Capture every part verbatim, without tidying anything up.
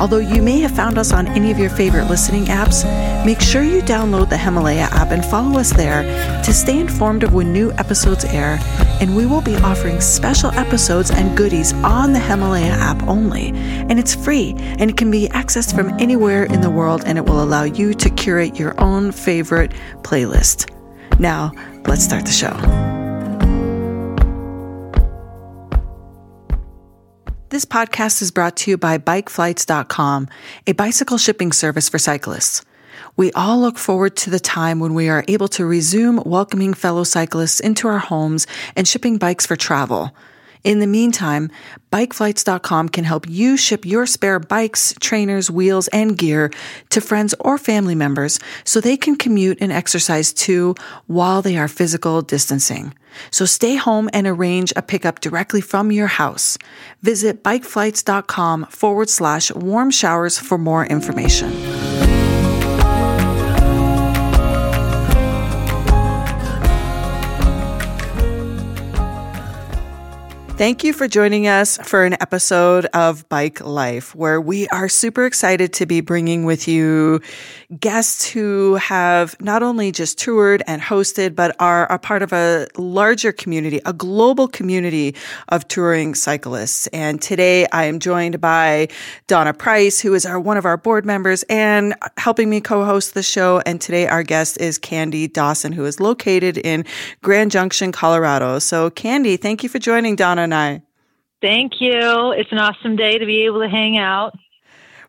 Although you may have found us on any of your favorite listening apps, make sure you download the Himalaya app and follow us there to stay informed of when new episodes air, and we will be offering special episodes and goodies on the Himalaya app only. And it's free, and it can be accessed from anywhere in the world, and it will allow you to curate your own favorite playlist. Now, let's start the show. This podcast is brought to you by bike flights dot com, a bicycle shipping service for cyclists. We all look forward to the time when we are able to resume welcoming fellow cyclists into our homes and shipping bikes for travel. In the meantime, bike flights dot com can help you ship your spare bikes, trainers, wheels, and gear to friends or family members so they can commute and exercise too while they are physical distancing. So stay home and arrange a pickup directly from your house. Visit bike flights dot com forward slash warm showers for more information. Thank you for joining us for an episode of Bike Life, where we are super excited to be bringing with you guests who have not only just toured and hosted, but are a part of a larger community, a global community of touring cyclists. And today I am joined by Donna Price, who is our, one of our board members and helping me co-host the show. And today our guest is Candy Dawson, who is located in Grand Junction, Colorado. So Candy, thank you for joining Donna and I. Thank you. It's an awesome day to be able to hang out.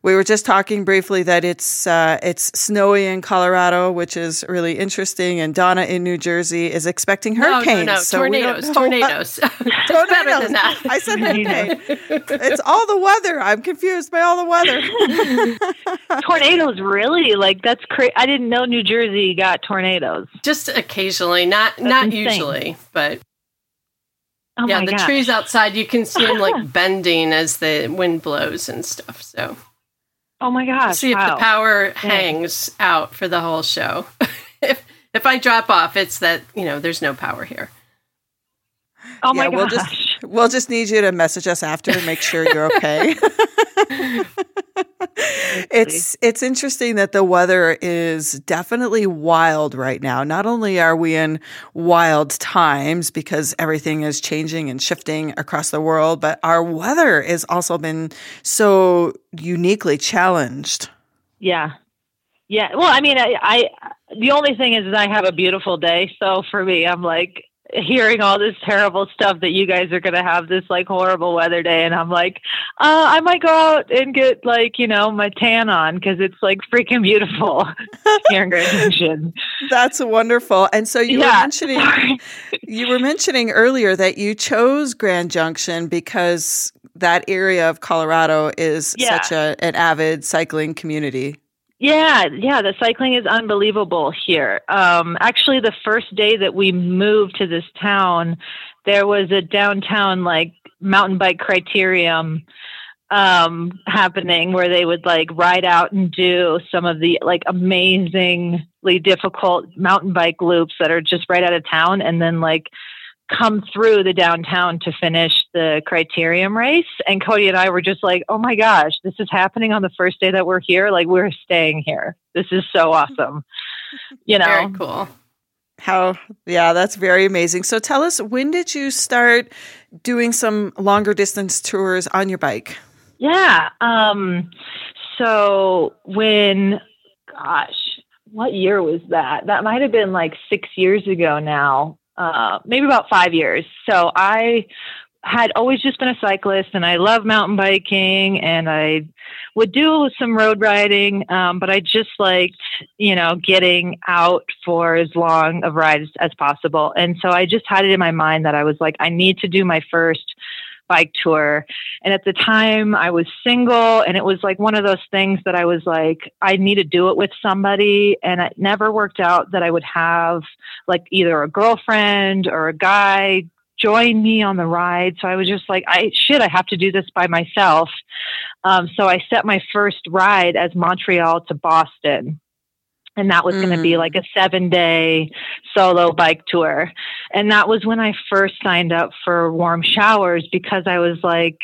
We were just talking briefly that it's uh, it's snowy in Colorado, which is really interesting. And Donna in New Jersey is expecting hurricanes. No, no, no. So tornadoes, tornadoes. It's better than that. I said hurricane. It's all the weather. I'm confused by all the weather. Tornadoes, really? Like that's crazy. I didn't know New Jersey got tornadoes. Just occasionally, not that's not insane. Usually, but. Oh yeah, the gosh. Trees outside, you can see them like bending as the wind blows and stuff. So, oh my gosh. See if wow. the power Dang. hangs out for the whole show. if if I drop off, it's that, you know, there's no power here. Oh yeah, my gosh. We'll just, we'll just need you to message us after to make sure you're okay. It's it's interesting that the weather is definitely wild right now. Not only are we in wild times because everything is changing and shifting across the world, but our weather has also been so uniquely challenged. Yeah. Yeah. Well, I mean, I, I the only thing is that I have a beautiful day. So for me, I'm like hearing all this terrible stuff that you guys are going to have this like horrible weather day. And I'm like, uh, I might go out and get like, you know, my tan on. Cause it's like freaking beautiful here in Grand Junction. That's wonderful. And so you yeah, were mentioning, sorry. you were mentioning earlier that you chose Grand Junction because that area of Colorado is yeah. such a, an avid cycling community. Yeah, yeah, the cycling is unbelievable here. Um, actually, the first day that we moved to this town, there was a downtown like mountain bike criterium um, happening where they would like ride out and do some of the like amazingly difficult mountain bike loops that are just right out of town, and then like come through the downtown to finish the criterium race. And Cody and I were just like, oh my gosh, this is happening on the first day that we're here. Like we're staying here. This is so awesome. You know, very cool. How, yeah, that's very amazing. So tell us, when did you start doing some longer distance tours on your bike? Yeah. Um, so when, gosh, what year was that? That might've been like six years ago now. Uh, maybe about five years. So I had always just been a cyclist and I love mountain biking and I would do some road riding. Um, but I just liked, you know, getting out for as long of rides as possible. And so I just had it in my mind that I was like, I need to do my first bike tour. And at the time I was single, and it was like one of those things that I was like, I need to do it with somebody. And it never worked out that I would have like either a girlfriend or a guy join me on the ride. So I was just like, I shit, I have to do this by myself. Um, so I set my first ride as Montreal to Boston. And that was mm. going to be like a seven day solo bike tour. And that was when I first signed up for Warm Showers, because I was like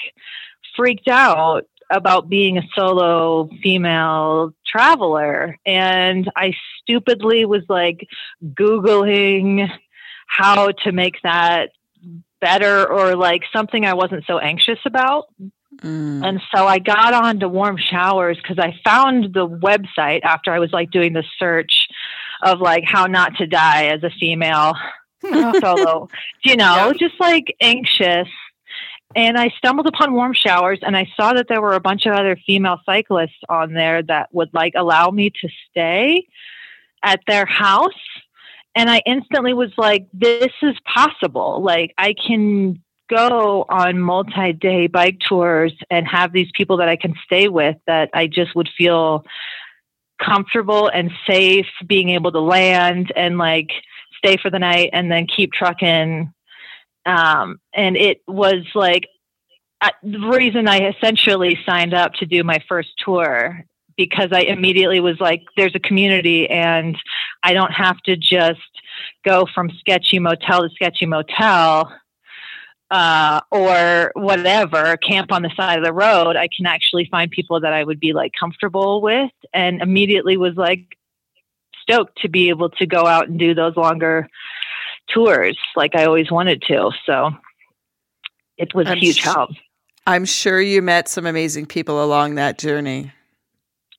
freaked out about being a solo female traveler. And I stupidly was like Googling how to make that better, or like something I wasn't so anxious about. Mm. And so I got on to Warm Showers because I found the website after I was like doing the search of like how not to die as a female solo, you know, yep. just like anxious. And I stumbled upon Warm Showers, and I saw that there were a bunch of other female cyclists on there that would like allow me to stay at their house. And I instantly was like, this is possible. Like I can go on multi-day bike tours and have these people that I can stay with, that I just would feel comfortable and safe being able to land and like stay for the night and then keep trucking. Um, and it was like I, the reason I essentially signed up to do my first tour, because I immediately was like, there's a community and I don't have to just go from sketchy motel to sketchy motel. Uh, or whatever, camp on the side of the road. I can actually find people that I would be like comfortable with, and immediately was like stoked to be able to go out and do those longer tours like I always wanted to. So it was I'm a huge sh- help. I'm sure you met some amazing people along that journey.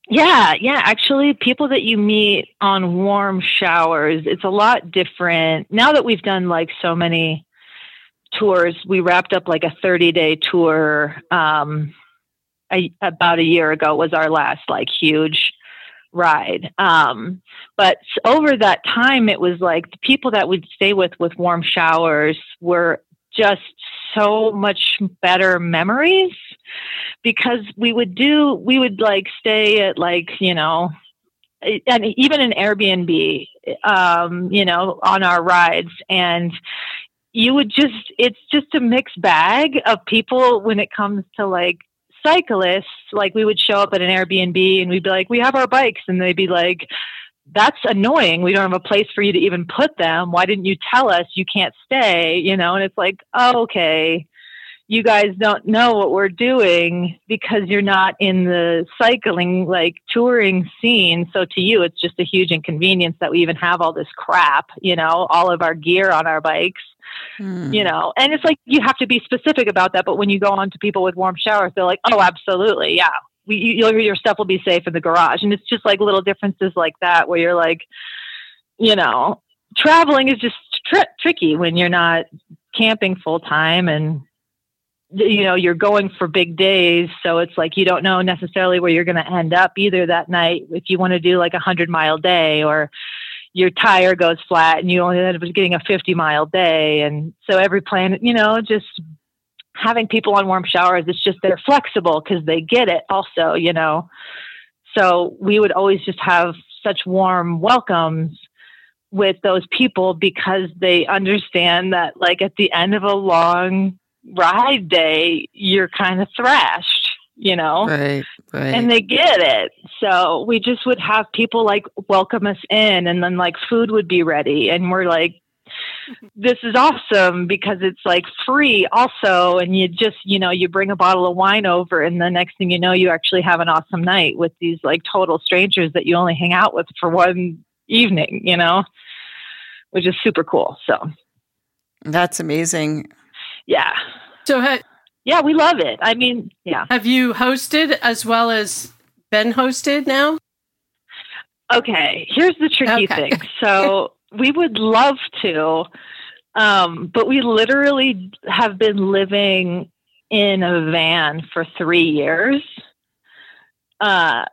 Yeah. Yeah. Actually, people that you meet on Warm Showers, it's a lot different now that we've done like so many tours. We wrapped up like a thirty day tour um a, about a year ago was our last like huge ride, um but over that time it was like the people that we'd stay with with Warm Showers were just so much better memories, because we would do we would like stay at like, you know, and even an Airbnb um you know on our rides, and you would just, it's just a mixed bag of people when it comes to like cyclists. Like we would show up at an Airbnb and we'd be like, we have our bikes. And they'd be like, that's annoying. We don't have a place for you to even put them. Why didn't you tell us you can't stay? You know? And it's like, oh, okay, you guys don't know what we're doing because you're not in the cycling, like touring scene. So to you, it's just a huge inconvenience that we even have all this crap, you know, all of our gear on our bikes. Hmm. You know, and it's like you have to be specific about that. But when you go on to people with Warm Showers, they're like, "Oh, absolutely, yeah, we, you, your stuff will be safe in the garage." And it's just like little differences like that where you're like, you know, traveling is just tri- tricky when you're not camping full time, and you know you're going for big days, so it's like you don't know necessarily where you're going to end up either that night if you want to do like a hundred mile day or. Your tire goes flat and you only end up getting a fifty mile day. And so every plan, you know, just having people on Warm Showers, it's just, they're flexible because they get it also, you know? So we would always just have such warm welcomes with those people because they understand that like at the end of a long ride day, you're kind of thrashed. You know, right, right. And they get it. So we just would have people like welcome us in, and then like food would be ready. And we're like, this is awesome because it's like free also. And you just, you know, you bring a bottle of wine over, and the next thing you know, you actually have an awesome night with these like total strangers that you only hang out with for one evening, you know, which is super cool. So that's amazing. Yeah. So, hey. Yeah, we love it. I mean, yeah. Have you hosted as well as been hosted now? Okay, here's the tricky okay. thing. So we would love to, um, but we literally have been living in a van for three years. Uh,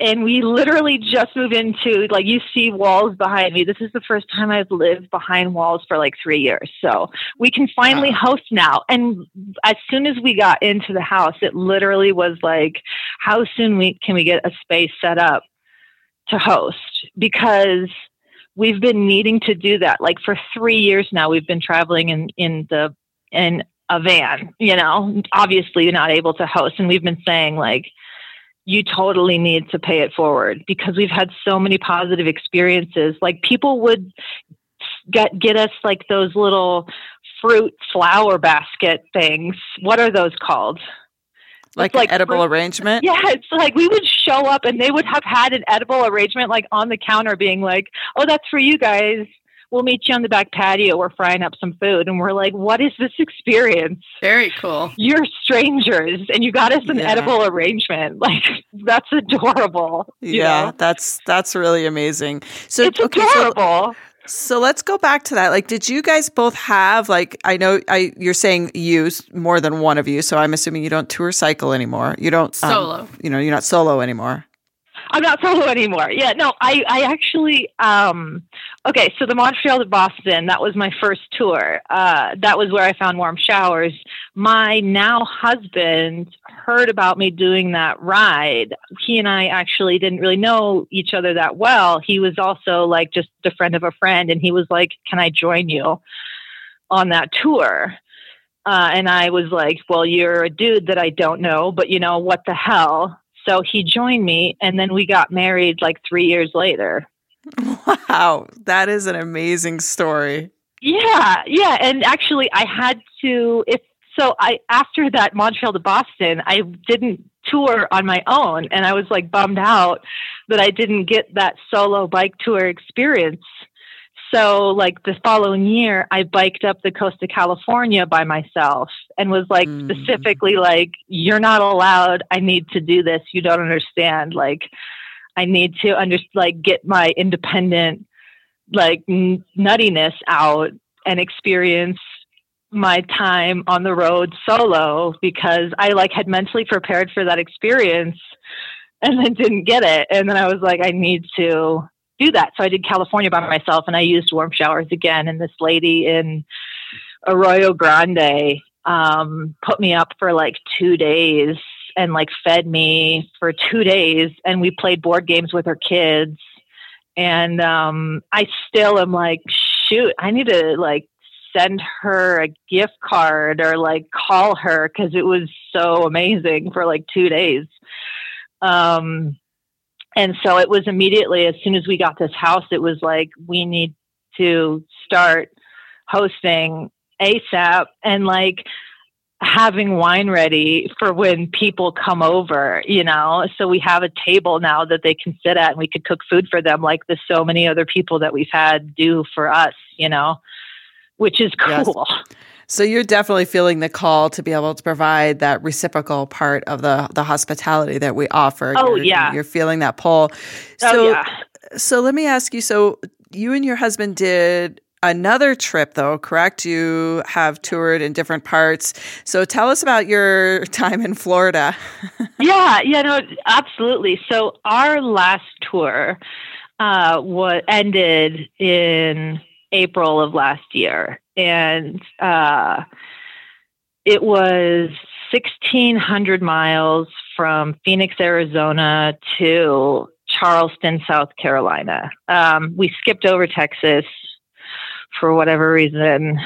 and we literally just moved into, like, you see walls behind me. This is the first time I've lived behind walls for like three years. So we can finally wow. host now. And as soon as we got into the house, it literally was like, how soon we can we get a space set up to host? Because we've been needing to do that. Like, for three years now, we've been traveling in, in the, in a van, you know, obviously you're not able to host. And we've been saying, like, you totally need to pay it forward, because we've had so many positive experiences. Like, people would get, get us like those little fruit flower basket things. What are those called? Like, like an edible fruit arrangement? Yeah, it's like we would show up and they would have had an edible arrangement like on the counter being like, oh, that's for you guys. We'll meet you on the back patio. We're frying up some food. And we're like, what is this experience? Very cool. You're strangers and you got us an yeah. edible arrangement. Like, that's adorable. Yeah, you know? that's that's really amazing. So it's okay, adorable. So- So let's go back to that. Like, did you guys both have, like, I know I you're saying you, more than one of you, so I'm assuming you don't tour cycle anymore. You don't um, solo. You know, you're not solo anymore. I'm not solo anymore. Yeah, no, I, I actually, um, okay, so the Montreal to Boston, that was my first tour. Uh, that was where I found Warm Showers. My now husband heard about me doing that ride. He and I actually didn't really know each other that well. He was also like just a friend of a friend, and he was like, can I join you on that tour? Uh, and I was like, well, you're a dude that I don't know, but you know, what the hell? So he joined me, and then we got married like three years later. Wow. That is an amazing story. Yeah. Yeah. And actually I had to, if so I, after that Montreal to Boston, I didn't tour on my own, and I was like bummed out that I didn't get that solo bike tour experience. So like the following year, I biked up the coast of California by myself and was like mm. specifically like, you're not allowed. I need to do this. You don't understand. Like, I need to under- like get my independent like n- nuttiness out and experience my time on the road solo, because I like had mentally prepared for that experience and then didn't get it. And then I was like, I need to do that. So I did California by myself, and I used Warm Showers again. And this lady in Arroyo Grande um, put me up for like two days and like fed me for two days. And we played board games with her kids. And um, I still am like, shoot, I need to like send her a gift card or like call her, because it was so amazing for like two days. Um, And so it was immediately, as soon as we got this house, it was like, we need to start hosting ASAP and like having wine ready for when people come over, you know? So we have a table now that they can sit at, and we could cook food for them, like the so many other people that we've had do for us, you know, which is cool. Yes. So you're definitely feeling the call to be able to provide that reciprocal part of the the hospitality that we offer. Oh, you're, yeah. You're feeling that pull. So, oh, yeah. So let me ask you, so you and your husband did another trip, though, correct? You have toured in different parts. So tell us about your time in Florida. yeah, yeah, no, absolutely. So our last tour uh, was, ended in April of last year. And uh, it was sixteen hundred miles from Phoenix, Arizona to Charleston, South Carolina. Um, we skipped over Texas for whatever reason.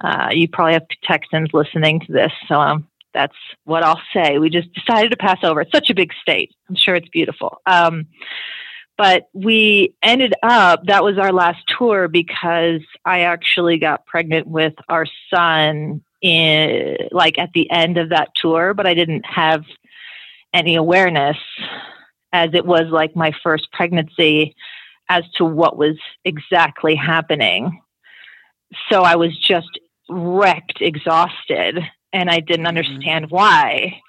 Uh, you probably have Texans listening to this, so um, that's what I'll say. We just decided to pass over. It's such a big state. I'm sure it's beautiful. Um But we ended up, that was our last tour, because I actually got pregnant with our son in, like at the end of that tour, but I didn't have any awareness, as it was like my first pregnancy, as to what was exactly happening. So I was just wrecked, exhausted, and I didn't understand why.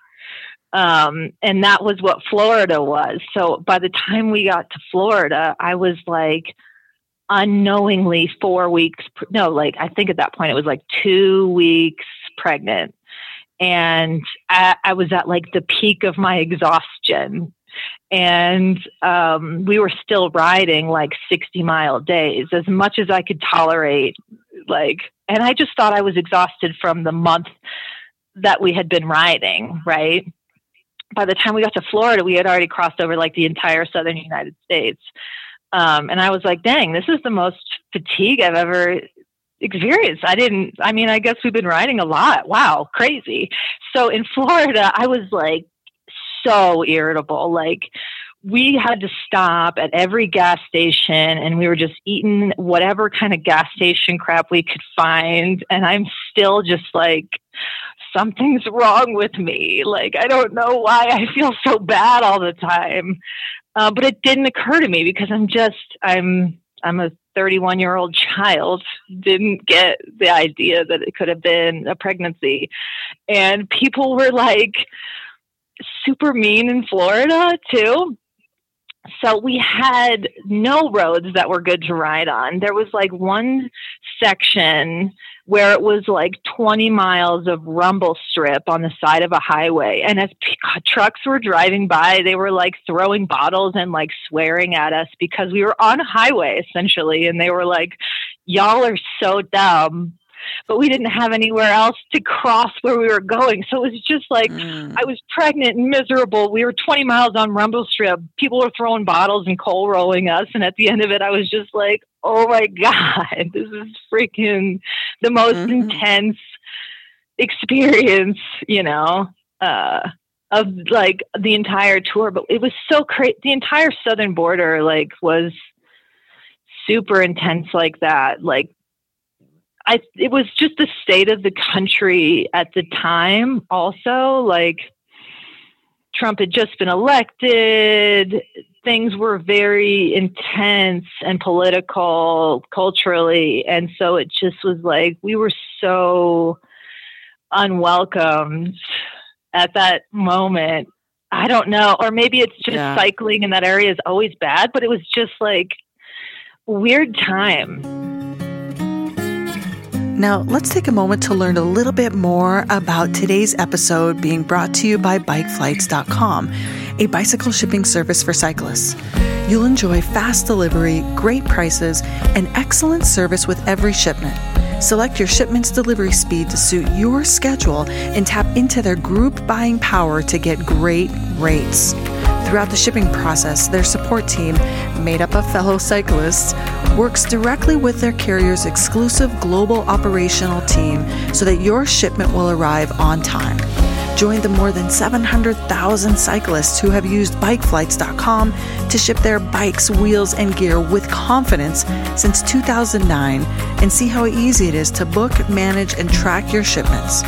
Um, and that was what Florida was. So by the time we got to Florida, I was like unknowingly four weeks, no, like I think at that point it was like two weeks pregnant. And I, I was at like the peak of my exhaustion. And um, we were still riding like sixty mile days, as much as I could tolerate. Like, and I just thought I was exhausted from the month that we had been riding, right? By the time we got to Florida, we had already crossed over like the entire southern United States. Um, and I was like, dang, this is the most fatigue I've ever experienced. I didn't, I mean, I guess we've been riding a lot. Wow, crazy. So in Florida, I was like so irritable. Like, we had to stop at every gas station, and we were just eating whatever kind of gas station crap we could find. And I'm still just like, something's wrong with me. Like, I don't know why I feel so bad all the time. Uh, but it didn't occur to me because I'm just, I'm, I'm a thirty-one year old child. Didn't get the idea that it could have been a pregnancy. And people were like super mean in Florida too. So we had no roads that were good to ride on. There was like one section where it was like twenty miles of rumble strip on the side of a highway. And as p- trucks were driving by, they were like throwing bottles and like swearing at us because we were on a highway essentially. And they were like, y'all are so dumb. But we didn't have anywhere else to cross where we were going. So it was just like, mm. I was pregnant and miserable. We were twenty miles on rumble strip. People were throwing bottles and coal rolling us. And at the end of it, I was just like, oh my God, this is freaking the most mm-hmm. intense experience, you know, uh, of like the entire tour. But it was so crazy. The entire southern border, like, was super intense like that. Like, I, it was just the state of the country at the time also. Like, Trump had just been elected. Things were very intense and political culturally. And so it just was like, we were so unwelcomed at that moment. I don't know. Or maybe it's just yeah. cycling in that area is always bad, but it was just like weird time. Now, let's take a moment to learn a little bit more about today's episode being brought to you by bike flights dot com, a bicycle shipping service for cyclists. You'll enjoy fast delivery, great prices, and excellent service with every shipment. Select your shipment's delivery speed to suit your schedule and tap into their group buying power to get great rates. Throughout the shipping process, their support team, made up of fellow cyclists, works directly with their carrier's exclusive global operational team so that your shipment will arrive on time. Join the more than seven hundred thousand cyclists who have used bike flights dot com to ship their bikes, wheels, and gear with confidence since two thousand nine and see how easy it is to book, manage, and track your shipments.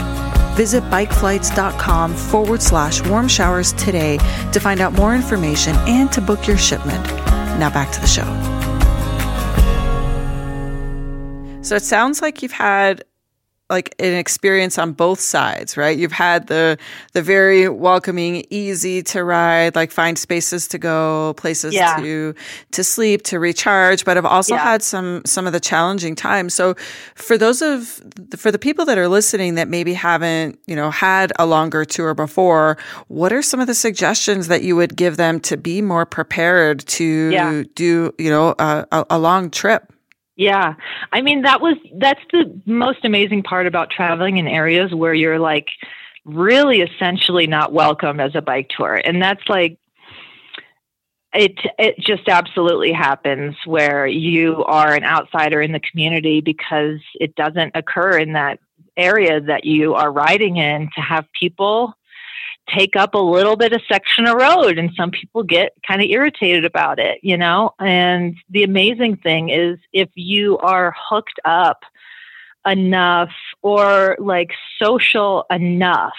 Visit bike flights dot com forward slash warm showers today to find out more information and to book your shipment. Now back to the show. So it sounds like you've had like an experience on both sides, right? You've had the the very welcoming, easy to ride, like find spaces to go, places yeah. to to sleep, to recharge, but I've also yeah. had some some of the challenging times. So for those of for the people that are listening that maybe haven't, you know, had a longer tour before, what are some of the suggestions that you would give them to be more prepared to yeah. do, you know, a, a, a long trip? Yeah. I mean, that was, that's the most amazing part about traveling in areas where you're like really essentially not welcome as a bike tour. And that's like, it, it just absolutely happens where you are an outsider in the community because it doesn't occur in that area that you are riding in to have people take up a little bit of section of road, and some people get kind of irritated about it, you know? And the amazing thing is if you are hooked up enough or like social enough,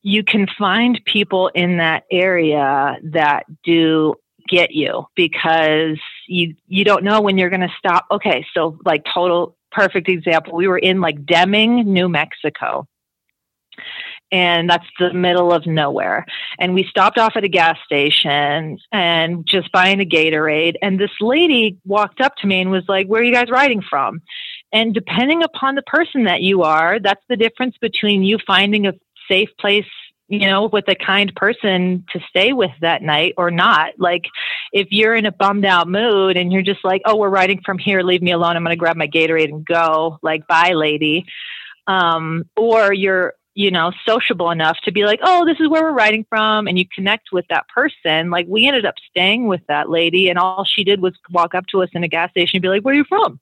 you can find people in that area that do get you because you, you don't know when you're going to stop. Okay. So like total perfect example. We were in like Deming, New Mexico. And that's the middle of nowhere. And we stopped off at a gas station and just buying a Gatorade. And this lady walked up to me and was like, where are you guys riding from? And depending upon the person that you are, that's the difference between you finding a safe place you know, with a kind person to stay with that night or not. Like if you're in a bummed out mood and you're just like, oh, we're riding from here, leave me alone, I'm going to grab my Gatorade and go, like, bye lady. Um, or you're, you know, sociable enough to be like, oh, this is where we're riding from. And you connect with that person. Like we ended up staying with that lady, and all she did was walk up to us in a gas station and be like, where are you from?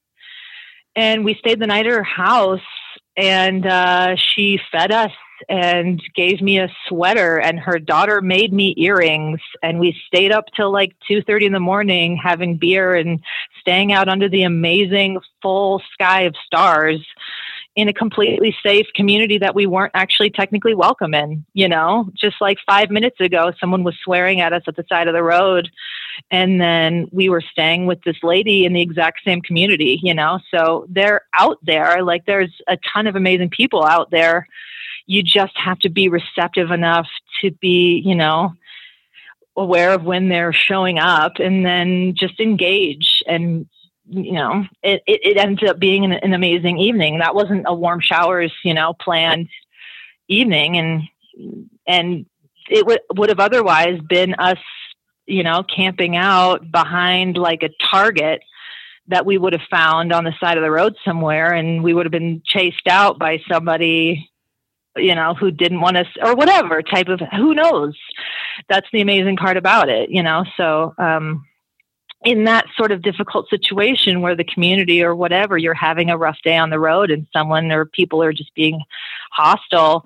And we stayed the night at her house, and uh, she fed us and gave me a sweater, and her daughter made me earrings, and we stayed up till like two thirty in the morning having beer and staying out under the amazing full sky of stars in a completely safe community that we weren't actually technically welcome in. You know, just like five minutes ago, someone was swearing at us at the side of the road, and then we were staying with this lady in the exact same community, you know? So they're out there. Like there's a ton of amazing people out there. You just have to be receptive enough to be, you know, aware of when they're showing up, and then just engage. And you know, it, it, it ends up being an, an amazing evening. That wasn't a Warm Showers, you know, planned evening. And, and it w- would have otherwise been us, you know, camping out behind like a Target that we would have found on the side of the road somewhere. And we would have been chased out by somebody, you know, who didn't want us or whatever type of, who knows. That's the amazing part about it, you know? So, um, in that sort of difficult situation where the community or whatever, you're having a rough day on the road and someone or people are just being hostile,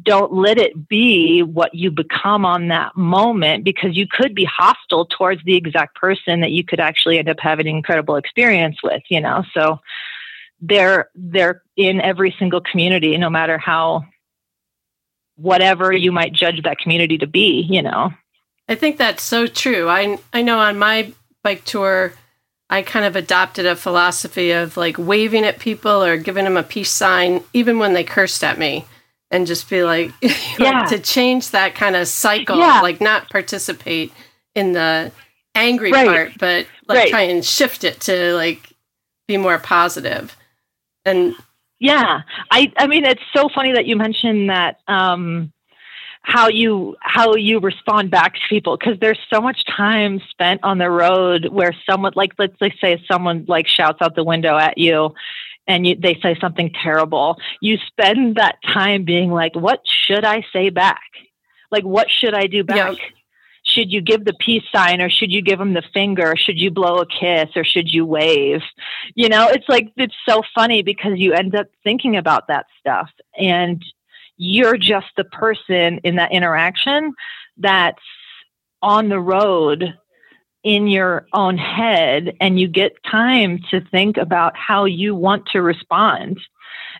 don't let it be what you become on that moment, because you could be hostile towards the exact person that you could actually end up having an incredible experience with, you know? So they're, they're in every single community, no matter how, whatever you might judge that community to be, you know? I think that's so true. I, I know on my bike tour, I kind of adopted a philosophy of like waving at people or giving them a peace sign, even when they cursed at me, and just be like, yeah. to change that kind of cycle, yeah. like not participate in the angry right. part, but like right. try and shift it to like be more positive. And yeah, I, I mean, it's so funny that you mentioned that, um, how you, how you respond back to people. Cause there's so much time spent on the road where someone like, let's, let's say someone like shouts out the window at you and you, they say something terrible. You spend that time being like, what should I say back? Like, what should I do back? Yep. Should you give the peace sign, or should you give them the finger? Should you blow a kiss, or should you wave? You know, it's like, it's so funny because you end up thinking about that stuff, and you're just the person in that interaction that's on the road in your own head, and you get time to think about how you want to respond.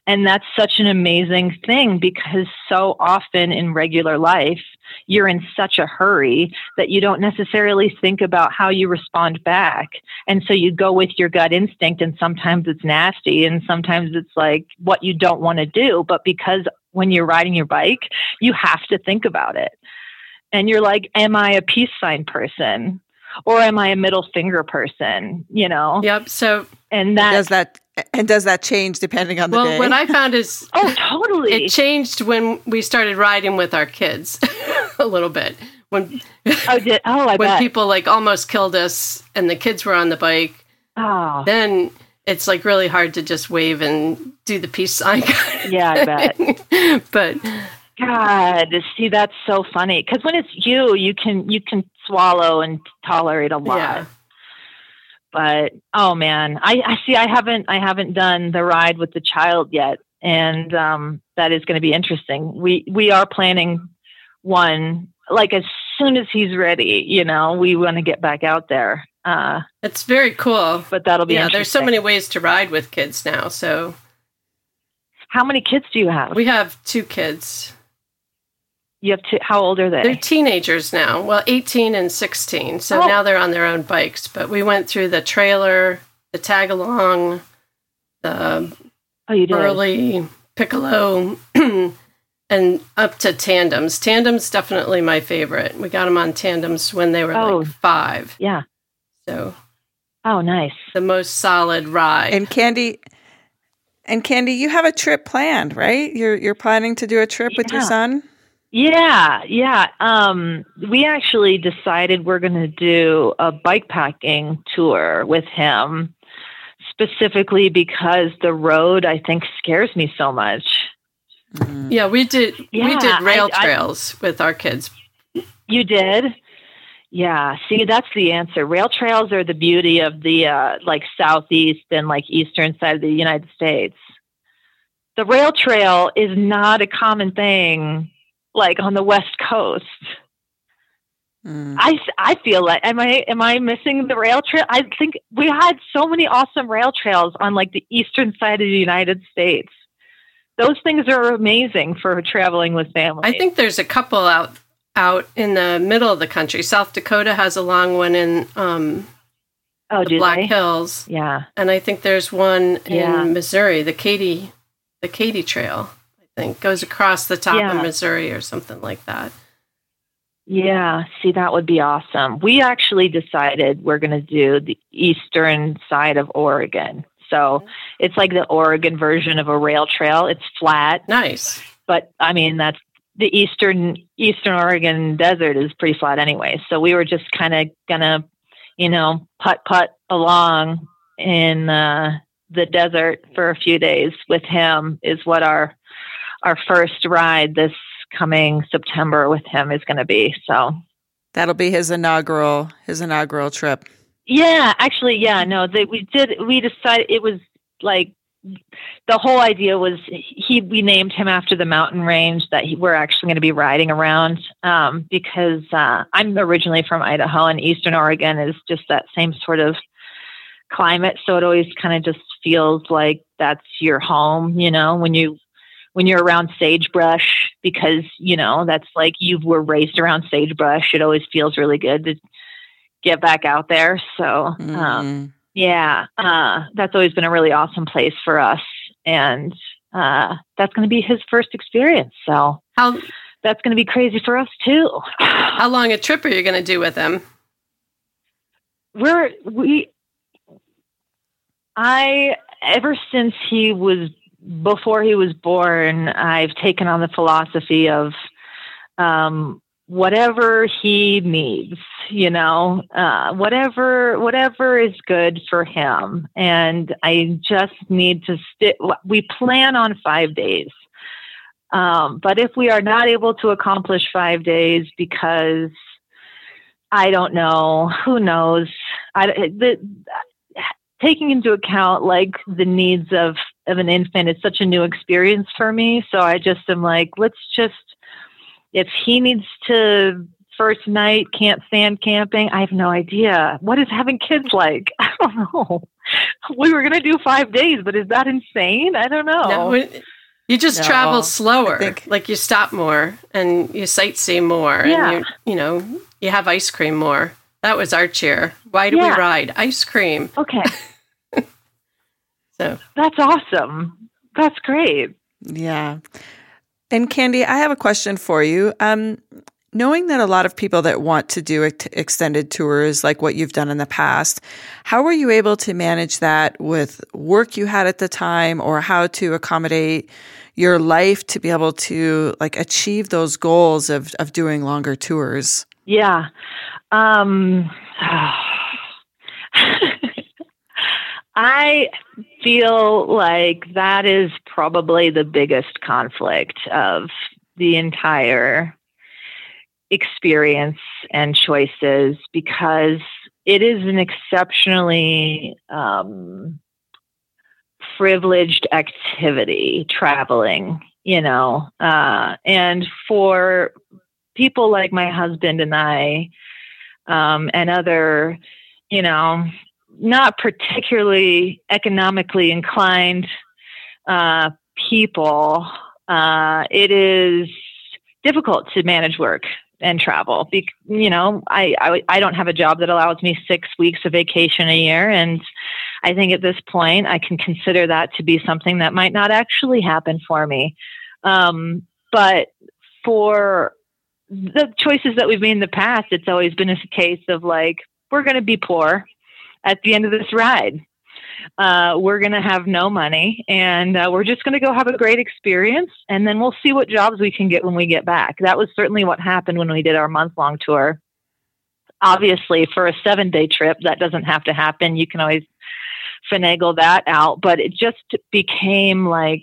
And that's such an amazing thing, because so often in regular life, you're in such a hurry that you don't necessarily think about how you respond back. And so you go with your gut instinct, and sometimes it's nasty, and sometimes it's like what you don't want to do. But because when you're riding your bike, you have to think about it. And you're like, am I a peace sign person, or am I a middle finger person? You know? Yep. So and that does that and does that change depending on the well, day? Well, what I found is oh, totally. It changed when we started riding with our kids a little bit. When oh, did, oh I when bet. people like almost killed us and the kids were on the bike. Oh. Then it's like really hard to just wave and do the peace sign. Yeah, I bet. But God, see, that's so funny. Because when it's you, you can you can swallow and tolerate a lot. Yeah. But oh man, I, I see. I haven't I haven't done the ride with the child yet, and um, that is going to be interesting. We we are planning one like as soon as he's ready. You know, we want to get back out there. Uh, it's very cool, but that'll be yeah. There's so many ways to ride with kids now. So, how many kids do you have? We have two kids. You have two. How old are they? They're teenagers now. Well, eighteen and sixteen. So oh. now they're on their own bikes. But we went through the trailer, the tag along, the oh, you did. Burley, Piccolo, and up to tandems. Tandems definitely my favorite. We got them on tandems when they were oh. like five. Yeah. So, oh, nice. The most solid ride. And Candy, and Candy, you have a trip planned, right? You're you're planning to do a trip yeah. with your son? Yeah, yeah. Um, we actually decided we're going to do a bikepacking tour with him, specifically because the road, I think, scares me so much. Mm. Yeah, we did. Yeah, we did rail I, trails I, with our kids. You did? Yeah. See, that's the answer. Rail trails are the beauty of the uh, like southeast and like eastern side of the United States. The rail trail is not a common thing, like on the West Coast. Mm. I, I feel like, am I, am I missing the rail trail? I think we had so many awesome rail trails on like the eastern side of the United States. Those things are amazing for traveling with family. I think there's a couple out out in the middle of the country. South Dakota has a long one in um, oh, the Black they? Hills. Yeah. And I think there's one yeah. in Missouri, the Katy the Katy Trail, I think, goes across the top yeah. of Missouri or something like that. Yeah. See, that would be awesome. We actually decided we're going to do the eastern side of Oregon. So it's like the Oregon version of a rail trail. It's flat. Nice. But I mean, that's the Eastern, Eastern Oregon desert is pretty flat anyway. So we were just kind of going to, you know, putt putt along in uh, the desert for a few days with him is what our, our first ride this coming September with him is going to be. So that'll be his inaugural, his inaugural trip. Yeah, actually, yeah, no, they, we did, we decided it was like, the whole idea was he, we named him after the mountain range that he, we're actually going to be riding around um, because uh, I'm originally from Idaho and Eastern Oregon is just that same sort of climate. So it always kind of just feels like that's your home, you know, when you, when you're around sagebrush, because, you know, that's like you were raised around sagebrush. It always feels really good to get back out there. So, mm-hmm. um, yeah, uh, that's always been a really awesome place for us. And, uh, that's going to be his first experience. So how, that's going to be crazy for us too. How long a trip are you going to do with him? We're, we, I, ever since he was, before he was born, I've taken on the philosophy of, um, whatever he needs, you know, uh, whatever, whatever is good for him. And I just need to stick, we plan on five days. Um, but if we are not able to accomplish five days, because I don't know, who knows, I, the, taking into account like the needs of, of an infant is such a new experience for me. So I just am like, let's just, if he needs to first night, can't stand camping. I have no idea. What is having kids like? I don't know. We were going to do five days, but is that insane? I don't know. No, you just no. travel slower. Think, like you stop more and you sightsee more. Yeah. And you, you know, you have ice cream more. That was our cheer. Why do yeah. we ride? Ice cream. Okay. So that's awesome. That's great. Yeah. And Candy, I have a question for you. Um, knowing that a lot of people that want to do ex- extended tours, like what you've done in the past, how were you able to manage that with work you had at the time, or how to accommodate your life to be able to like achieve those goals of, of doing longer tours? Yeah. Um, I feel like that is probably the biggest conflict of the entire experience and choices, because it is an exceptionally um, privileged activity, traveling, you know, uh, and for people like my husband and I um, and other, you know, not particularly economically inclined uh, people, uh, it is difficult to manage work and travel. Be- you know, I, I, I don't have a job that allows me six weeks of vacation a year. And I think at this point, I can consider that to be something that might not actually happen for me. Um, but for the choices that we've made in the past, it's always been a case of like, we're going to be poor at the end of this ride. uh, we're going to have no money, and uh, we're just going to go have a great experience, and then we'll see what jobs we can get when we get back. That was certainly what happened when we did our month-long tour. Obviously, for a seven-day trip, that doesn't have to happen. You can always finagle that out, but it just became like,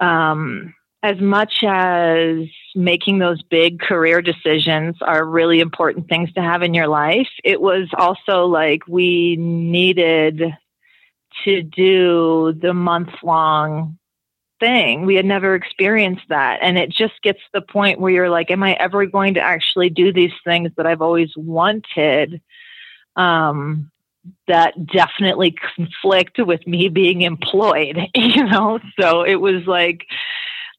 um, as much as making those big career decisions are really important things to have in your life, it was also like we needed to do the month-long thing. We had never experienced that. And it just gets to the point where you're like, am I ever going to actually do these things that I've always wanted? Um, that definitely conflict with me being employed, you know? So it was like,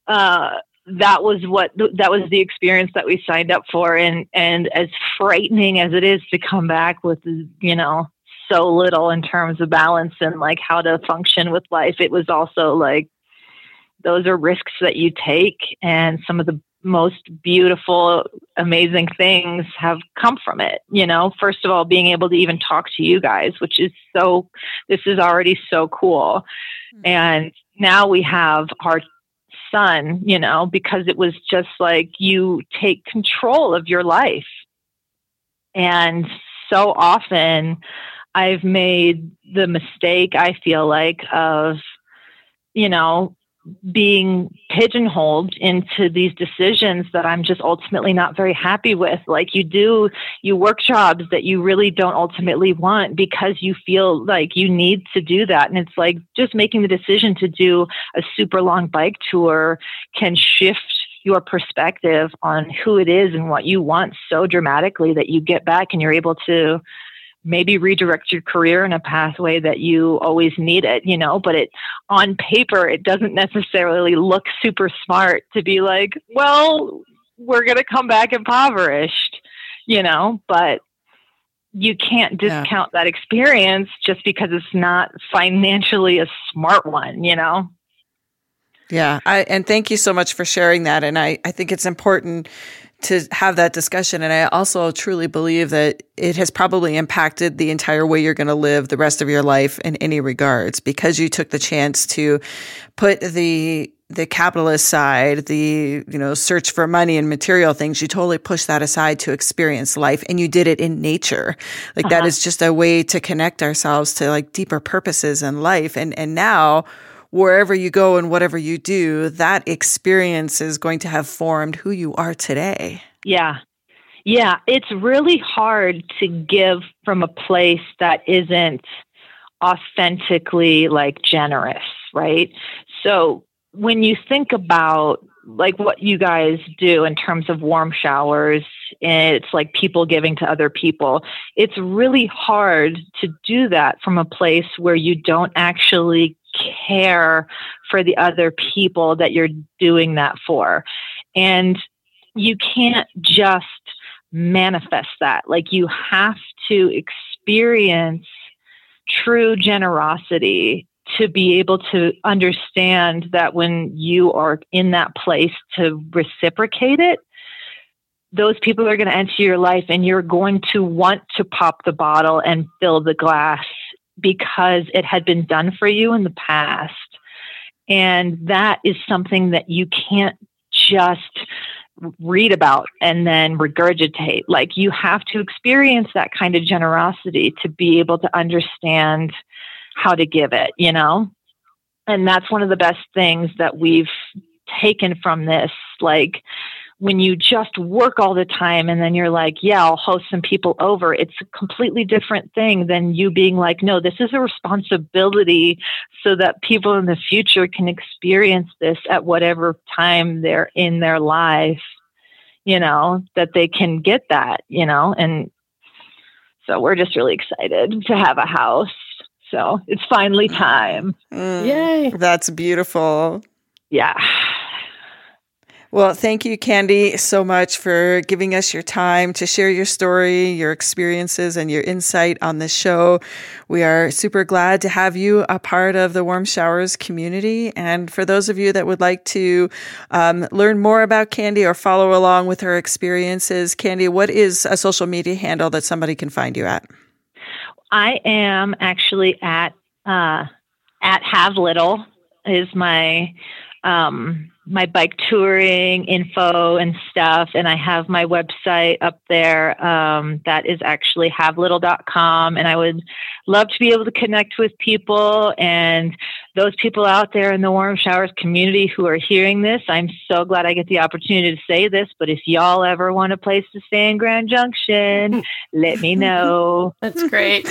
uh, that was what, that was the experience that we signed up for. And, and as frightening as it is to come back with, you know, so little in terms of balance and like how to function with life, it was also like, those are risks that you take, and some of the most beautiful, amazing things have come from it. You know, first of all, being able to even talk to you guys, which is so, this is already so cool. Mm-hmm. And now we have our son, you know, because it was just like you take control of your life. And so often I've made the mistake, I feel like, of, you know, being pigeonholed into these decisions that I'm just ultimately not very happy with. Like you do, you work jobs that you really don't ultimately want because you feel like you need to do that. And it's like just making the decision to do a super long bike tour can shift your perspective on who it is and what you want so dramatically that you get back and you're able to maybe redirect your career in a pathway that you always needed, you know, but it on paper, it doesn't necessarily look super smart to be like, well, we're going to come back impoverished, you know, but you can't discount yeah. that experience just because it's not financially a smart one, you know? Yeah. I, and thank you so much for sharing that. And I, I think it's important to have that discussion. And I also truly believe that it has probably impacted the entire way you're going to live the rest of your life in any regards, because you took the chance to put the the capitalist side, the, you know, search for money and material things, you totally pushed that aside to experience life, and you did it in nature. Like uh-huh. that is just a way to connect ourselves to like deeper purposes in life. And and now wherever you go and whatever you do, that experience is going to have formed who you are today. Yeah. Yeah. It's really hard to give from a place that isn't authentically like generous, right? So when you think about like what you guys do in terms of warm showers, it's like people giving to other people. It's really hard to do that from a place where you don't actually care for the other people that you're doing that for. And you can't just manifest that. Like you have to experience true generosity to be able to understand that when you are in that place to reciprocate it, those people are going to enter your life and you're going to want to pop the bottle and fill the glass because it had been done for you in the past. And that is something that you can't just read about and then regurgitate. Like you have to experience that kind of generosity to be able to understand how to give it, you know? And that's one of the best things that we've taken from this. Like when you just work all the time and then you're like, yeah, I'll host some people over. It's a completely different thing than you being like, no, this is a responsibility so that people in the future can experience this at whatever time they're in their life, you know, that they can get that, you know? And so we're just really excited to have a house. So it's finally time. Mm, Yay. That's beautiful. Yeah. Well, thank you, Candy, so much for giving us your time to share your story, your experiences, and your insight on this show. We are super glad to have you a part of the Warm Showers community. And for those of you that would like to um, learn more about Candy or follow along with her experiences, Candy, what is a social media handle that somebody can find you at? I am actually at uh, at Have Little is my um, my bike touring info and stuff. And I have my website up there. Um, that is actually have little dot com. And I would love to be able to connect with people and those people out there in the Warm Showers community who are hearing this. I'm so glad I get the opportunity to say this, but if y'all ever want a place to stay in Grand Junction, let me know. That's great.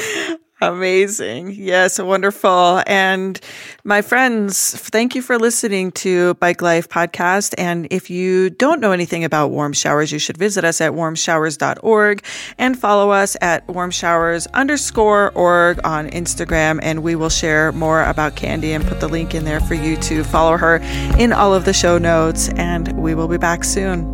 Amazing. Yes, wonderful. And my friends, thank you for listening to Bike Life Podcast. And if you don't know anything about Warm Showers, you should visit us at warm showers dot org and follow us at warmshowers underscore org on Instagram. And we will share more about Candy and put the link in there for you to follow her in all of the show notes. And we will be back soon.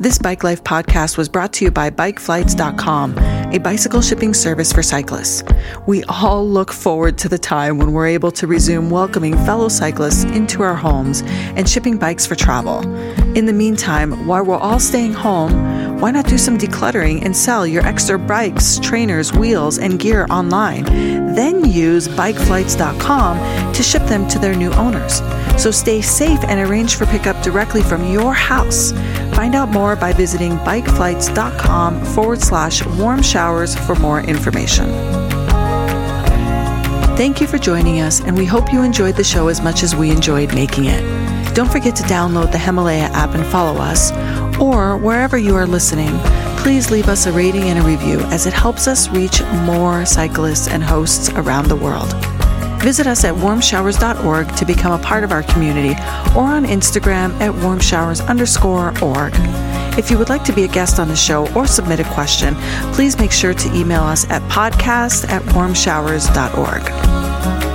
This Bike Life podcast was brought to you by bike flights dot com, a bicycle shipping service for cyclists. We all look forward to the time when we're able to resume welcoming fellow cyclists into our homes and shipping bikes for travel. In the meantime, while we're all staying home, why not do some decluttering and sell your extra bikes, trainers, wheels, and gear online? Then use bike flights dot com to ship them to their new owners. So stay safe and arrange for pickup directly from your house. Find out more by visiting bike flights dot com forward slash warm showers for more information. Thank you for joining us, and we hope you enjoyed the show as much as we enjoyed making it. Don't forget to download the Himalaya app and follow us, or wherever you are listening, please leave us a rating and a review as it helps us reach more cyclists and hosts around the world. Visit us at warm showers dot org to become a part of our community, or on Instagram at warmshowers underscore org. If you would like to be a guest on the show or submit a question, please make sure to email us at podcast at warmshowers dot org.